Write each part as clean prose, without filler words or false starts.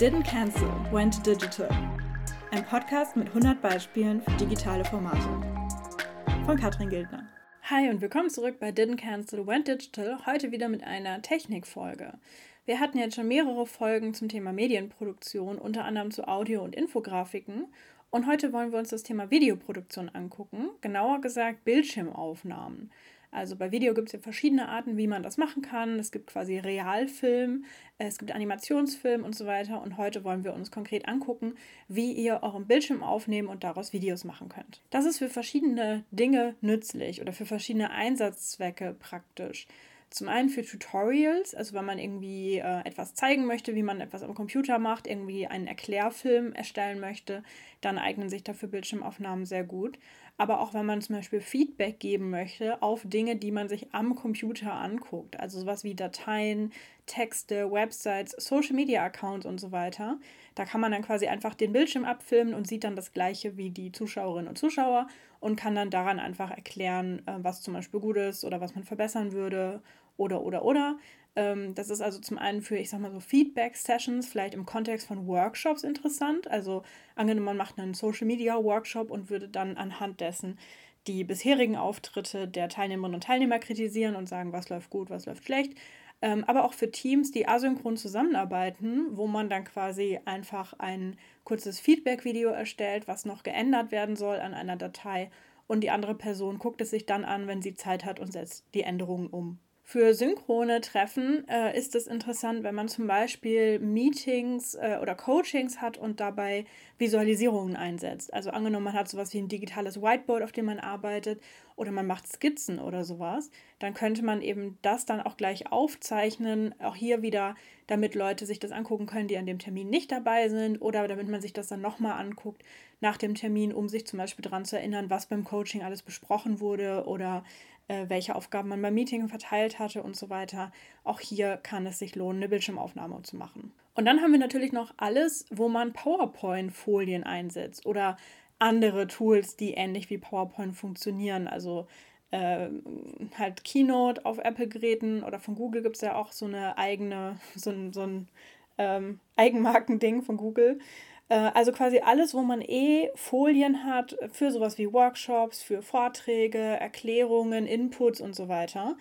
Didn't Cancel, Went Digital. Ein Podcast mit 100 Beispielen für digitale Formate. Von Katrin Gildner. Hi und willkommen zurück bei Didn't Cancel, Went Digital. Heute wieder mit einer Technikfolge. Wir hatten jetzt schon mehrere Folgen zum Thema Medienproduktion, unter anderem zu Audio- und Infografiken. Und heute wollen wir uns das Thema Videoproduktion angucken, genauer gesagt Bildschirmaufnahmen. Also bei Video gibt es ja verschiedene Arten, wie man das machen kann. Es gibt quasi Realfilm, es gibt Animationsfilm und so weiter. Und heute wollen wir uns konkret angucken, wie ihr euren Bildschirm aufnehmen und daraus Videos machen könnt. Das ist für verschiedene Dinge nützlich oder für verschiedene Einsatzzwecke praktisch. Zum einen für Tutorials, also wenn man irgendwie etwas zeigen möchte, wie man etwas am Computer macht, irgendwie einen Erklärfilm erstellen möchte, dann eignen sich dafür Bildschirmaufnahmen sehr gut. Aber auch wenn man zum Beispiel Feedback geben möchte auf Dinge, die man sich am Computer anguckt, also sowas wie Dateien, Texte, Websites, Social-Media-Accounts und so weiter. Da kann man dann quasi einfach den Bildschirm abfilmen und sieht dann das Gleiche wie die Zuschauerinnen und Zuschauer und kann dann daran einfach erklären, was zum Beispiel gut ist oder was man verbessern würde oder. Das ist also zum einen für, so Feedback-Sessions, vielleicht im Kontext von Workshops interessant. Also angenommen, man macht einen Social-Media-Workshop und würde dann anhand dessen die bisherigen Auftritte der Teilnehmerinnen und Teilnehmer kritisieren und sagen, was läuft gut, was läuft schlecht. Aber auch für Teams, die asynchron zusammenarbeiten, wo man dann quasi einfach ein kurzes Feedback-Video erstellt, was noch geändert werden soll an einer Datei und die andere Person guckt es sich dann an, wenn sie Zeit hat und setzt die Änderungen um. Für synchrone Treffen ist es interessant, wenn man zum Beispiel Meetings oder Coachings hat und dabei Visualisierungen einsetzt. Also angenommen, man hat sowas wie ein digitales Whiteboard, auf dem man arbeitet, oder man macht Skizzen oder sowas, dann könnte man eben das dann auch gleich aufzeichnen, auch hier wieder, damit Leute sich das angucken können, die an dem Termin nicht dabei sind, oder damit man sich das dann nochmal anguckt nach dem Termin, um sich zum Beispiel daran zu erinnern, was beim Coaching alles besprochen wurde oder welche Aufgaben man beim Meeting verteilt hatte und so weiter. Auch hier kann es sich lohnen, eine Bildschirmaufnahme zu machen. Und dann haben wir natürlich noch alles, wo man PowerPoint-Folien einsetzt oder andere Tools, die ähnlich wie PowerPoint funktionieren. Also halt Keynote auf Apple-Geräten oder von Google gibt es ja auch so eine eigene, so ein Eigenmarkending von Google. Also quasi alles, wo man Folien hat für sowas wie Workshops, für Vorträge, Erklärungen, Inputs und so weiter,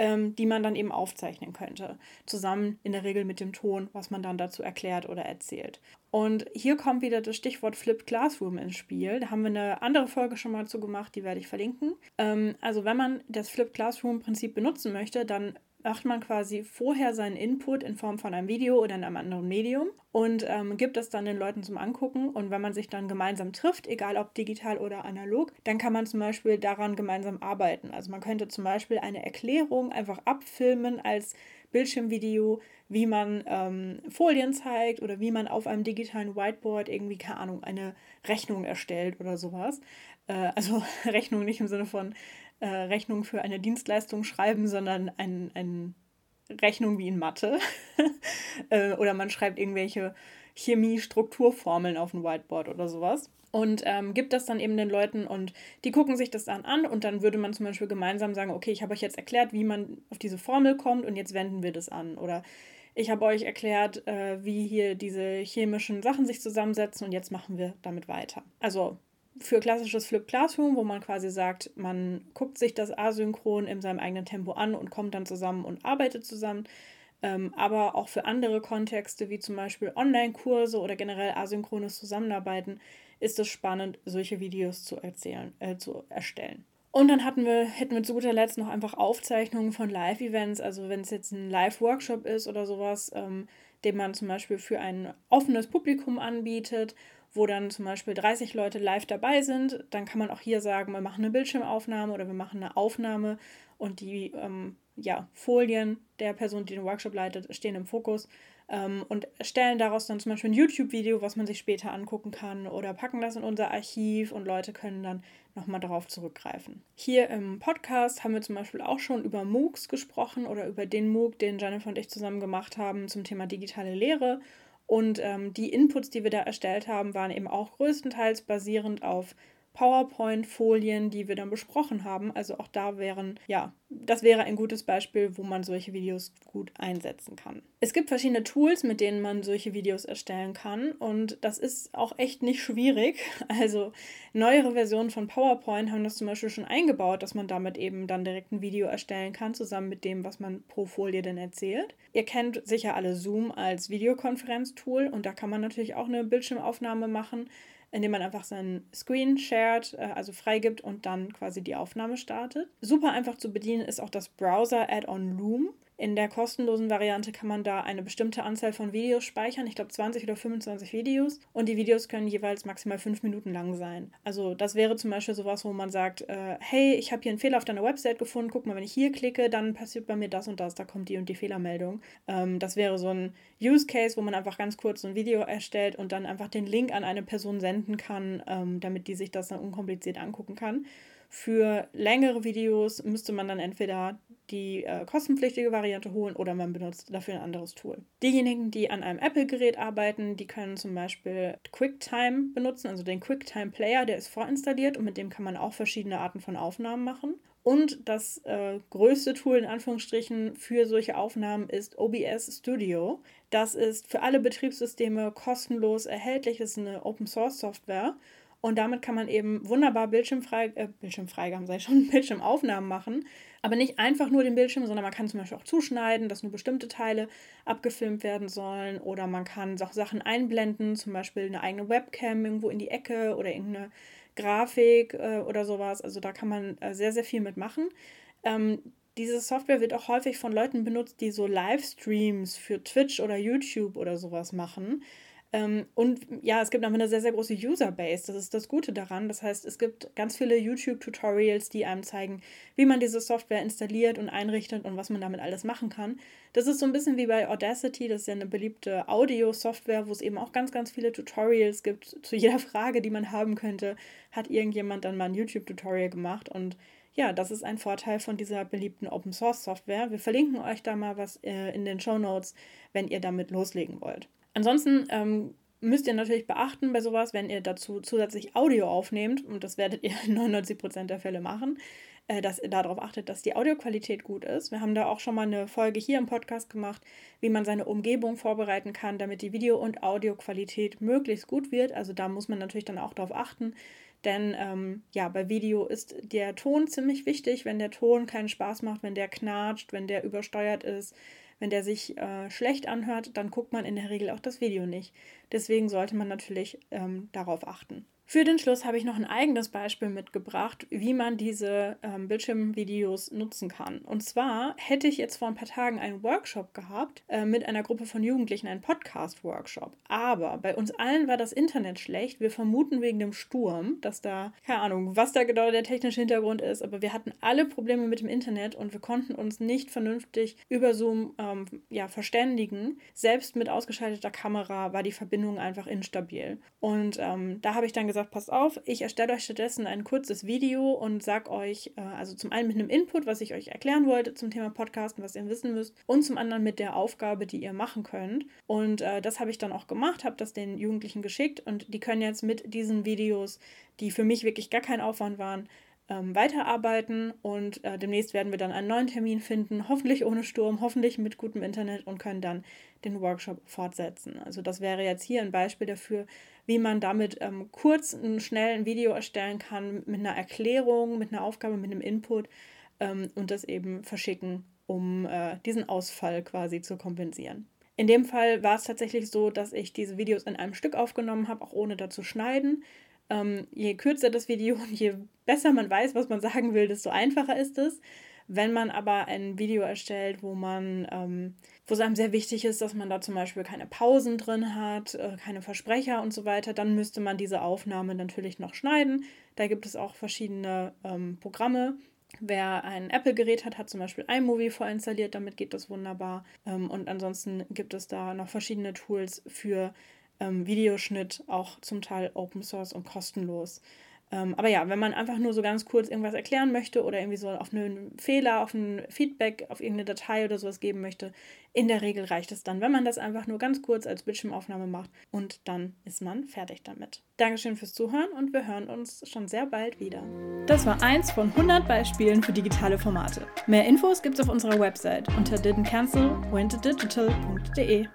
die man dann eben aufzeichnen könnte. Zusammen in der Regel mit dem Ton, was man dann dazu erklärt oder erzählt. Und hier kommt wieder das Stichwort Flipped Classroom ins Spiel. Da haben wir eine andere Folge schon mal zu gemacht, die werde ich verlinken. Also wenn man das Flipped Classroom-Prinzip benutzen möchte, dann macht man quasi vorher seinen Input in Form von einem Video oder in einem anderen Medium und gibt das dann den Leuten zum Angucken. Und wenn man sich dann gemeinsam trifft, egal ob digital oder analog, dann kann man zum Beispiel daran gemeinsam arbeiten. Also man könnte zum Beispiel eine Erklärung einfach abfilmen als Bildschirmvideo, wie man Folien zeigt oder wie man auf einem digitalen Whiteboard irgendwie, eine Rechnung erstellt oder sowas. Also Rechnung nicht im Sinne von Rechnung für eine Dienstleistung schreiben, sondern eine Rechnung wie in Mathe. Oder man schreibt irgendwelche Chemie-Strukturformeln auf ein Whiteboard oder sowas. Und gibt das dann eben den Leuten und die gucken sich das dann an und dann würde man zum Beispiel gemeinsam sagen, okay, ich habe euch jetzt erklärt, wie man auf diese Formel kommt und jetzt wenden wir das an. Oder ich habe euch erklärt, wie hier diese chemischen Sachen sich zusammensetzen und jetzt machen wir damit weiter. Also für klassisches Flipped Classroom, wo man quasi sagt, man guckt sich das asynchron in seinem eigenen Tempo an und kommt dann zusammen und arbeitet zusammen. Aber auch für andere Kontexte, wie zum Beispiel Online-Kurse oder generell asynchrones Zusammenarbeiten, ist es spannend, solche Videos zu erstellen. Und dann hätten wir zu guter Letzt noch einfach Aufzeichnungen von Live-Events, also wenn es jetzt ein Live-Workshop ist oder sowas, den man zum Beispiel für ein offenes Publikum anbietet, wo dann zum Beispiel 30 Leute live dabei sind, dann kann man auch hier sagen, wir machen eine Bildschirmaufnahme oder wir machen eine Aufnahme und die Folien der Person, die den Workshop leitet, stehen im Fokus und erstellen daraus dann zum Beispiel ein YouTube-Video, was man sich später angucken kann oder packen das in unser Archiv und Leute können dann nochmal darauf zurückgreifen. Hier im Podcast haben wir zum Beispiel auch schon über MOOCs gesprochen oder über den MOOC, den Jennifer und ich zusammen gemacht haben zum Thema digitale Lehre. Und die Inputs, die wir da erstellt haben, waren eben auch größtenteils basierend auf PowerPoint-Folien, die wir dann besprochen haben. Also auch da wären, ja, das wäre ein gutes Beispiel, wo man solche Videos gut einsetzen kann. Es gibt verschiedene Tools, mit denen man solche Videos erstellen kann und das ist auch echt nicht schwierig. Also neuere Versionen von PowerPoint haben das zum Beispiel schon eingebaut, dass man damit eben dann direkt ein Video erstellen kann, zusammen mit dem, was man pro Folie denn erzählt. Ihr kennt sicher alle Zoom als Videokonferenztool und da kann man natürlich auch eine Bildschirmaufnahme machen, indem man einfach seinen Screen shared, also freigibt und dann quasi die Aufnahme startet. Super einfach zu bedienen ist auch das Browser-Add-on Loom. In der kostenlosen Variante kann man da eine bestimmte Anzahl von Videos speichern, ich glaube 20 oder 25 Videos und die Videos können jeweils maximal 5 Minuten lang sein. Also das wäre zum Beispiel sowas, wo man sagt, hey, ich habe hier einen Fehler auf deiner Website gefunden, guck mal, wenn ich hier klicke, dann passiert bei mir das und das, da kommt die und die Fehlermeldung. Das wäre so ein Use Case, wo man einfach ganz kurz so ein Video erstellt und dann einfach den Link an eine Person senden kann, damit die sich das dann unkompliziert angucken kann. Für längere Videos müsste man dann entweder die kostenpflichtige Variante holen oder man benutzt dafür ein anderes Tool. Diejenigen, die an einem Apple-Gerät arbeiten, die können zum Beispiel QuickTime benutzen, also den QuickTime-Player, der ist vorinstalliert und mit dem kann man auch verschiedene Arten von Aufnahmen machen. Und das größte Tool in Anführungsstrichen für solche Aufnahmen ist OBS Studio. Das ist für alle Betriebssysteme kostenlos erhältlich, das ist eine Open-Source-Software. Und damit kann man eben wunderbar Bildschirmaufnahmen machen. Aber nicht einfach nur den Bildschirm, sondern man kann zum Beispiel auch zuschneiden, dass nur bestimmte Teile abgefilmt werden sollen. Oder man kann auch Sachen einblenden, zum Beispiel eine eigene Webcam irgendwo in die Ecke oder irgendeine Grafik oder sowas. Also da kann man sehr, sehr viel mitmachen. Diese Software wird auch häufig von Leuten benutzt, die so Livestreams für Twitch oder YouTube oder sowas machen. Und ja, es gibt einfach eine sehr, sehr große Userbase, das ist das Gute daran. Das heißt, es gibt ganz viele YouTube-Tutorials, die einem zeigen, wie man diese Software installiert und einrichtet und was man damit alles machen kann. Das ist so ein bisschen wie bei Audacity, das ist ja eine beliebte Audio-Software, wo es eben auch ganz, ganz viele Tutorials gibt. Zu jeder Frage, die man haben könnte, hat irgendjemand dann mal ein YouTube-Tutorial gemacht und ja, das ist ein Vorteil von dieser beliebten Open-Source-Software. Wir verlinken euch da mal was in den Shownotes, wenn ihr damit loslegen wollt. Ansonsten müsst ihr natürlich beachten bei sowas, wenn ihr dazu zusätzlich Audio aufnehmt, und das werdet ihr in 99% der Fälle machen, dass ihr darauf achtet, dass die Audioqualität gut ist. Wir haben da auch schon mal eine Folge hier im Podcast gemacht, wie man seine Umgebung vorbereiten kann, damit die Video- und Audioqualität möglichst gut wird. Also da muss man natürlich dann auch darauf achten, denn bei Video ist der Ton ziemlich wichtig. Wenn der Ton keinen Spaß macht, wenn der knatscht, wenn der übersteuert ist, wenn der sich schlecht anhört, dann guckt man in der Regel auch das Video nicht. Deswegen sollte man natürlich darauf achten. Für den Schluss habe ich noch ein eigenes Beispiel mitgebracht, wie man diese Bildschirmvideos nutzen kann. Und zwar hätte ich jetzt vor ein paar Tagen einen Workshop gehabt mit einer Gruppe von Jugendlichen, einen Podcast-Workshop. Aber bei uns allen war das Internet schlecht. Wir vermuten wegen dem Sturm, dass da, keine Ahnung, was da genau der technische Hintergrund ist, aber wir hatten alle Probleme mit dem Internet und wir konnten uns nicht vernünftig über Zoom verständigen. Selbst mit ausgeschalteter Kamera war die Verbindung einfach instabil. Und da habe ich dann gesagt, passt auf, ich erstelle euch stattdessen ein kurzes Video und sage euch, also zum einen mit einem Input, was ich euch erklären wollte zum Thema Podcasten, was ihr wissen müsst, und zum anderen mit der Aufgabe, die ihr machen könnt. Und das habe ich dann auch gemacht, habe das den Jugendlichen geschickt und die können jetzt mit diesen Videos, die für mich wirklich gar kein Aufwand waren, weiterarbeiten und demnächst werden wir dann einen neuen Termin finden, hoffentlich ohne Sturm, hoffentlich mit gutem Internet und können dann den Workshop fortsetzen. Also das wäre jetzt hier ein Beispiel dafür, wie man damit kurz und schnell ein Video erstellen kann mit einer Erklärung, mit einer Aufgabe, mit einem Input und das eben verschicken, um diesen Ausfall quasi zu kompensieren. In dem Fall war es tatsächlich so, dass ich diese Videos in einem Stück aufgenommen habe, auch ohne dazu schneiden. Je kürzer das Video und je besser man weiß, was man sagen will, desto einfacher ist es. Wenn man aber ein Video erstellt, wo es einem sehr wichtig ist, dass man da zum Beispiel keine Pausen drin hat, keine Versprecher und so weiter, dann müsste man diese Aufnahme natürlich noch schneiden. Da gibt es auch verschiedene Programme. Wer ein Apple-Gerät hat, hat zum Beispiel iMovie vorinstalliert, damit geht das wunderbar. Und ansonsten gibt es da noch verschiedene Tools für Videoschnitt, auch zum Teil Open Source und kostenlos. Aber ja, wenn man einfach nur so ganz kurz irgendwas erklären möchte oder irgendwie so auf einen Fehler, auf ein Feedback, auf irgendeine Datei oder sowas geben möchte, in der Regel reicht es dann, wenn man das einfach nur ganz kurz als Bildschirmaufnahme macht und dann ist man fertig damit. Dankeschön fürs Zuhören und wir hören uns schon sehr bald wieder. Das war eins von 100 Beispielen für digitale Formate. Mehr Infos gibt's auf unserer Website unter didntcancelwentdigital.de.